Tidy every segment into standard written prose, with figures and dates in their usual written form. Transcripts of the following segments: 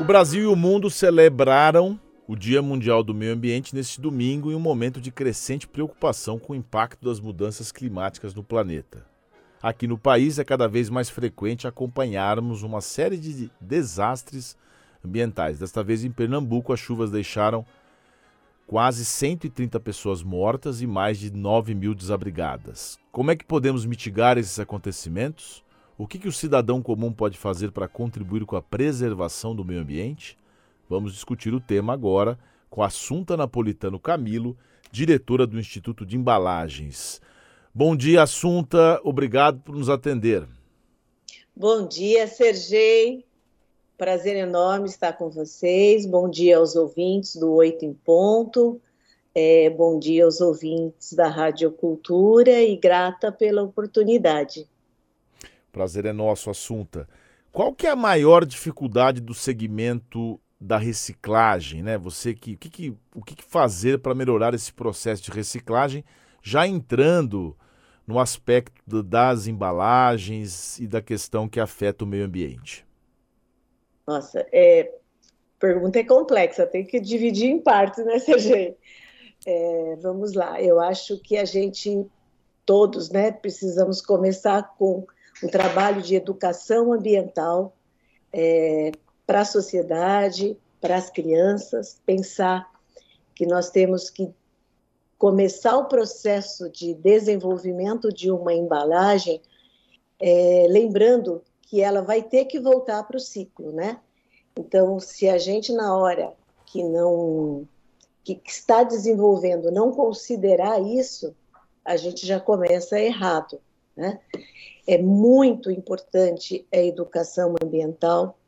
O Brasil e o mundo celebraram o Dia Mundial do Meio Ambiente neste domingo em um momento de crescente preocupação com o impacto das mudanças climáticas no planeta. Aqui no país é cada vez mais frequente acompanharmos uma série de desastres ambientais. Desta vez em Pernambuco, as chuvas deixaram quase 130 pessoas mortas e mais de 9 mil desabrigadas. Como é que podemos mitigar esses acontecimentos? O que o cidadão comum pode fazer para contribuir com a preservação do meio ambiente? Vamos discutir o tema agora com a Assunta Napolitano Camilo, diretora do Instituto de Embalagens. Bom dia, Assunta. Obrigado por nos atender. Bom dia, Sergei. Prazer enorme estar com vocês. Bom dia aos ouvintes do Oito em Ponto. Bom dia aos ouvintes da Rádio Cultura e grata pela oportunidade. Prazer é nosso, Assunta. Qual que é a maior dificuldade do segmento da reciclagem, né? O que fazer para melhorar esse processo de reciclagem, já entrando no aspecto das embalagens e da questão que afeta o meio ambiente? Nossa, pergunta é complexa, tem que dividir em partes, né, Sergei? Vamos lá, eu acho que a gente, todos, né, precisamos começar com um trabalho de educação ambiental para a sociedade, para as crianças, pensar que nós temos que começar o processo de desenvolvimento de uma embalagem, lembrando que ela vai ter que voltar para o ciclo, né? Então, se a gente, na hora que está desenvolvendo, não considerar isso, a gente já começa errado, né? É muito importante a educação ambiental.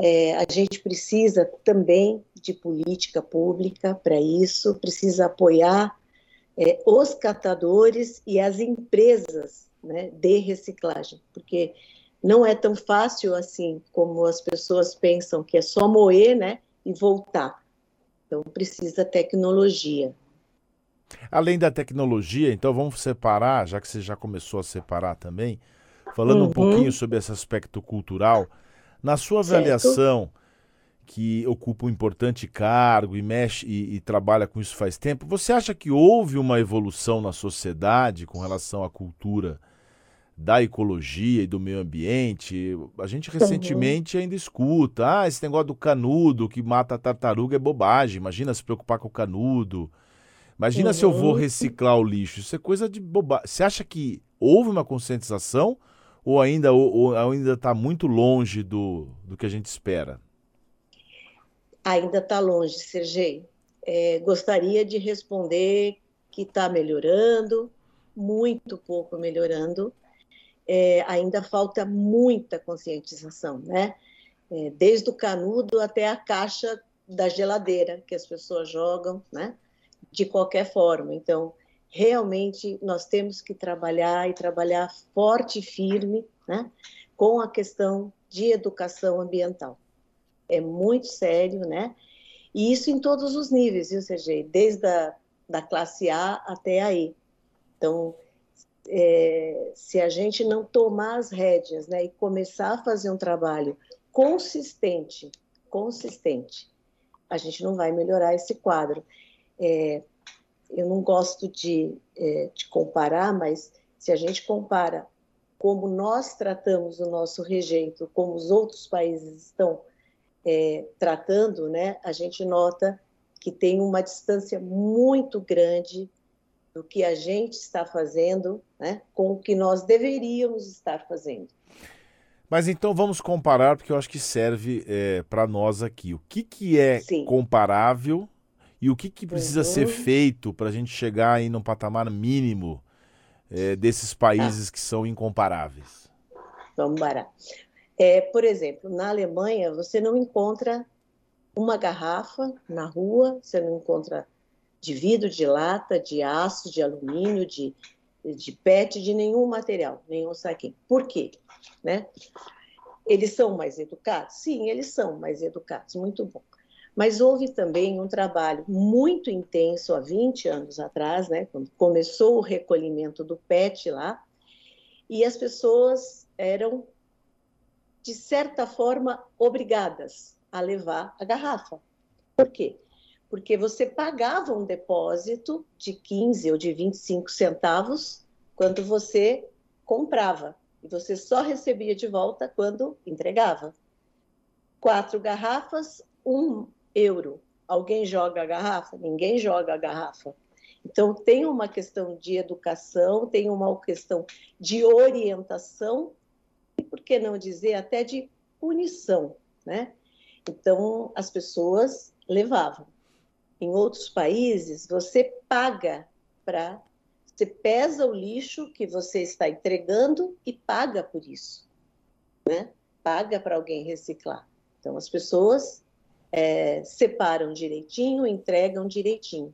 A gente precisa também de política pública para isso, precisa apoiar os catadores e as empresas, né, de reciclagem, porque não é tão fácil assim como as pessoas pensam, que é só moer, né, e voltar. Então, precisa tecnologia. Além da tecnologia, então vamos separar, já que você já começou a separar também, falando um pouquinho sobre esse aspecto cultural. Na sua avaliação, certo, que ocupa um importante cargo e mexe e trabalha com isso faz tempo, você acha que houve uma evolução na sociedade com relação à cultura da ecologia e do meio ambiente? A gente recentemente ainda escuta, esse negócio do canudo que mata a tartaruga é bobagem, imagina se preocupar com o canudo, imagina se eu vou reciclar o lixo, isso é coisa de bobagem. Você acha que houve uma conscientização ou ainda está muito longe do que a gente espera? Ainda está longe, Sergei. Gostaria de responder que está melhorando, muito pouco melhorando. Ainda falta muita conscientização, né? Desde o canudo até a caixa da geladeira que as pessoas jogam, né? De qualquer forma. Então, realmente, nós temos que trabalhar e trabalhar forte e firme, né? Com a questão de educação ambiental. É muito sério, né? E isso em todos os níveis, viu, Sergei? Desde da classe A até a E. Então, se a gente não tomar as rédeas, né, e começar a fazer um trabalho consistente, a gente não vai melhorar esse quadro. Eu não gosto de comparar, mas se a gente compara como nós tratamos o nosso rejeito, como os outros países estão tratando, né, a gente nota que tem uma distância muito grande do que a gente está fazendo, né, com o que nós deveríamos estar fazendo. Mas então vamos comparar, porque eu acho que serve para nós aqui. O que é, sim, comparável e o que precisa ser feito para a gente chegar aí num patamar mínimo desses países que são incomparáveis? Vamos lá. Por exemplo, na Alemanha, você não encontra uma garrafa na rua, você não encontra de vidro, de lata, de aço, de alumínio, de PET, de nenhum material, nenhum saquinho. Por quê? Né? Eles são mais educados? Sim, eles são mais educados, muito bom. Mas houve também um trabalho muito intenso há 20 anos atrás, né, quando começou o recolhimento do PET lá, e as pessoas eram, de certa forma, obrigadas a levar a garrafa. Por quê? Porque você pagava um depósito de 15 ou de 25 centavos quando você comprava. E você só recebia de volta quando entregava. 4 garrafas, €1. Alguém joga a garrafa? Ninguém joga a garrafa. Então, tem uma questão de educação, tem uma questão de orientação e, por que não dizer, até de punição, né? Então, as pessoas levavam. Em outros países, você paga para... Você pesa o lixo que você está entregando e paga por isso, né? Paga para alguém reciclar. Então, as pessoas separam direitinho, entregam direitinho.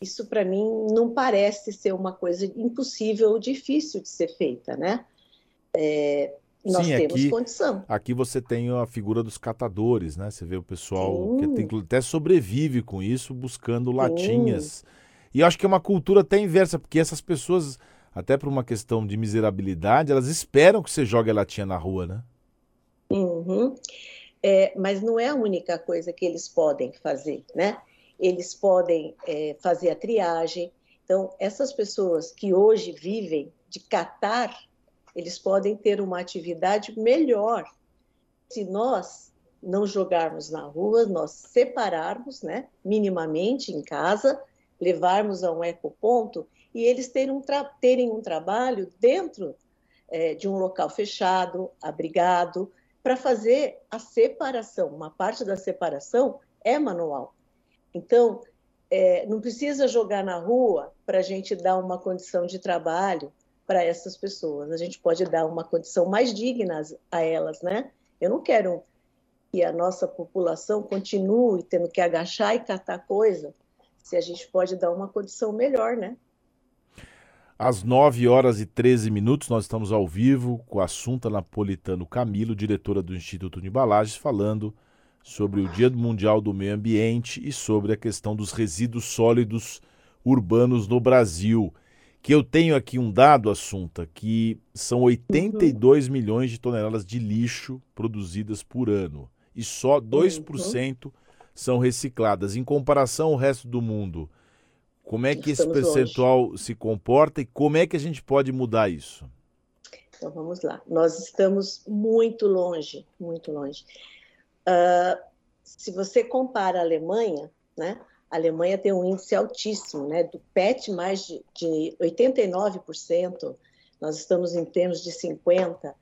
Isso, para mim, não parece ser uma coisa impossível ou difícil de ser feita, né? Nós Sim, temos aqui, condição. Aqui você tem a figura dos catadores, né? Você vê o pessoal Sim. que até sobrevive com isso, buscando Sim. latinhas. E eu acho que é uma cultura até inversa, porque essas pessoas, até por uma questão de miserabilidade, elas esperam que você jogue a latinha na rua, né? Uhum. Mas não é a única coisa que eles podem fazer, né? Eles podem fazer a triagem. Então, essas pessoas que hoje vivem de catar, eles podem ter uma atividade melhor se nós não jogarmos na rua, nós separarmos, né, minimamente em casa, levarmos a um ecoponto e eles terem um trabalho dentro de um local fechado, abrigado, para fazer a separação. Uma parte da separação é manual. Então, não precisa jogar na rua para a gente dar uma condição de trabalho para essas pessoas. A gente pode dar uma condição mais digna a elas, né? Eu não quero que a nossa população continue tendo que agachar e catar coisa, se a gente pode dar uma condição melhor, né? Às 9h13, nós estamos ao vivo com a Assunta Napolitano Camilo, diretora do Instituto de Embalagens, falando sobre o Dia Mundial do Meio Ambiente e sobre a questão dos resíduos sólidos urbanos no Brasil. Que eu tenho aqui um dado, Assunta, que são 82 milhões de toneladas de lixo produzidas por ano. E só 2% são recicladas. Em comparação ao resto do mundo, como é que esse percentual se comporta e como é que a gente pode mudar isso? Então, vamos lá. Nós estamos muito longe, muito longe. Se você compara a Alemanha, né? A Alemanha tem um índice altíssimo, né? Do PET, mais de 89%, nós estamos em termos de 50%.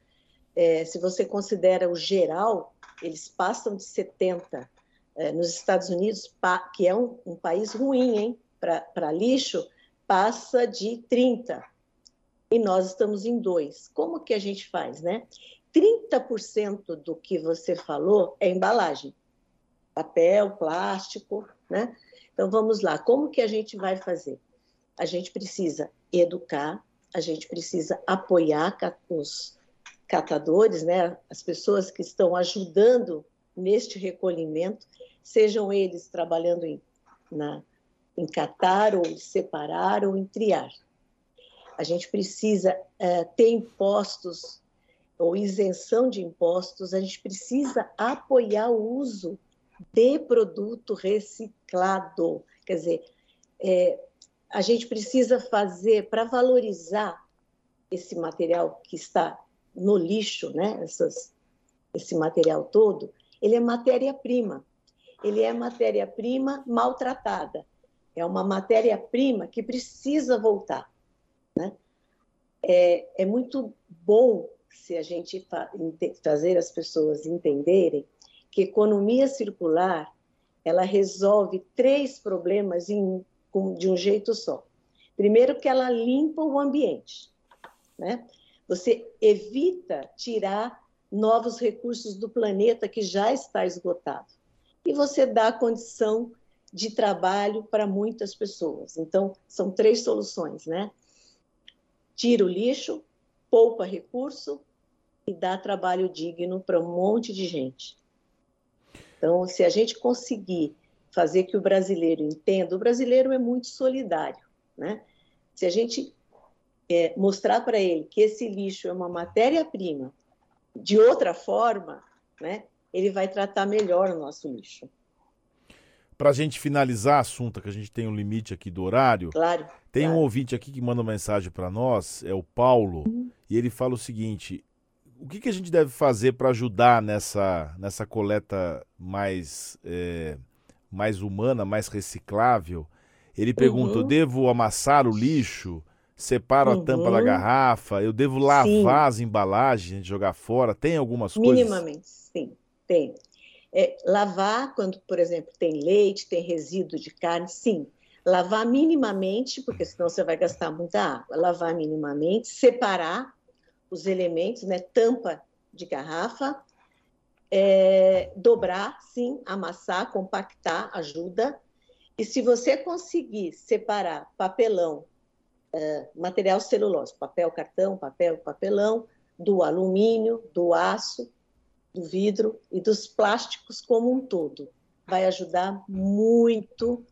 Se você considera o geral, eles passam de 70%. Nos Estados Unidos, que é um país ruim, hein? Para lixo, passa de 30%. E nós estamos em 2%. Como que a gente faz, né? 30% do que você falou é embalagem. Papel, plástico, né? Então, vamos lá. Como que a gente vai fazer? A gente precisa educar, a gente precisa apoiar os catadores, né? As pessoas que estão ajudando neste recolhimento, sejam eles trabalhando em catar, ou em separar, ou em triar. A gente precisa ter impostos ou isenção de impostos, a gente precisa apoiar o uso de produto reciclado. Quer dizer, a gente precisa fazer para valorizar esse material que está no lixo, né? Esse material todo, ele é matéria-prima. Ele é matéria-prima maltratada. É uma matéria-prima que precisa voltar, né? É muito bom se a gente fazer as pessoas entenderem que economia circular, ela resolve 3 problemas de um jeito só. Primeiro, que ela limpa o ambiente, né? Você evita tirar novos recursos do planeta que já está esgotado. E você dá condição de trabalho para muitas pessoas. Então, são 3 soluções, né? Tira o lixo, poupa recurso e dá trabalho digno para um monte de gente. Então, se a gente conseguir fazer que o brasileiro entenda, o brasileiro é muito solidário, né? Se a gente mostrar para ele que esse lixo é uma matéria-prima de outra forma, né? Ele vai tratar melhor o nosso lixo. Para a gente finalizar, Assunta, que a gente tem um limite aqui do horário. Claro. Tem um ouvinte aqui que manda mensagem para nós, é o Paulo, e ele fala o seguinte: o que a gente deve fazer para ajudar nessa coleta mais humana, mais reciclável? Ele pergunta, eu devo amassar o lixo? Separo a tampa da garrafa? Eu devo lavar as embalagens, jogar fora? Tem algumas coisas? Minimamente, sim, tem. Lavar, quando, por exemplo, tem leite, tem resíduo de carne, sim. Lavar minimamente, porque senão você vai gastar muita água. Lavar minimamente, separar os elementos, né? Tampa de garrafa, dobrar, sim, amassar, compactar, ajuda. E se você conseguir separar papelão, material celulose, papel, cartão, papel, papelão, do alumínio, do aço, do vidro e dos plásticos como um todo. Vai ajudar muito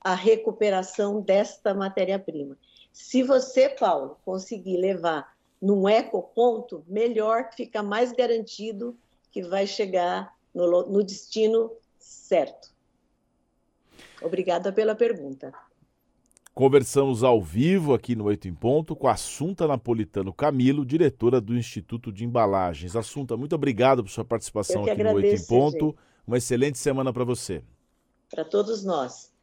a recuperação desta matéria-prima. Se você, Paulo, conseguir levar num ecoponto, melhor, fica mais garantido que vai chegar no destino certo. Obrigada pela pergunta. Conversamos ao vivo aqui no Oito em Ponto com a Assunta Napolitano Camilo, diretora do Instituto de Embalagens. Assunta, muito obrigado por sua participação aqui no Oito em Ponto. Gente. Uma excelente semana para você. Para todos nós.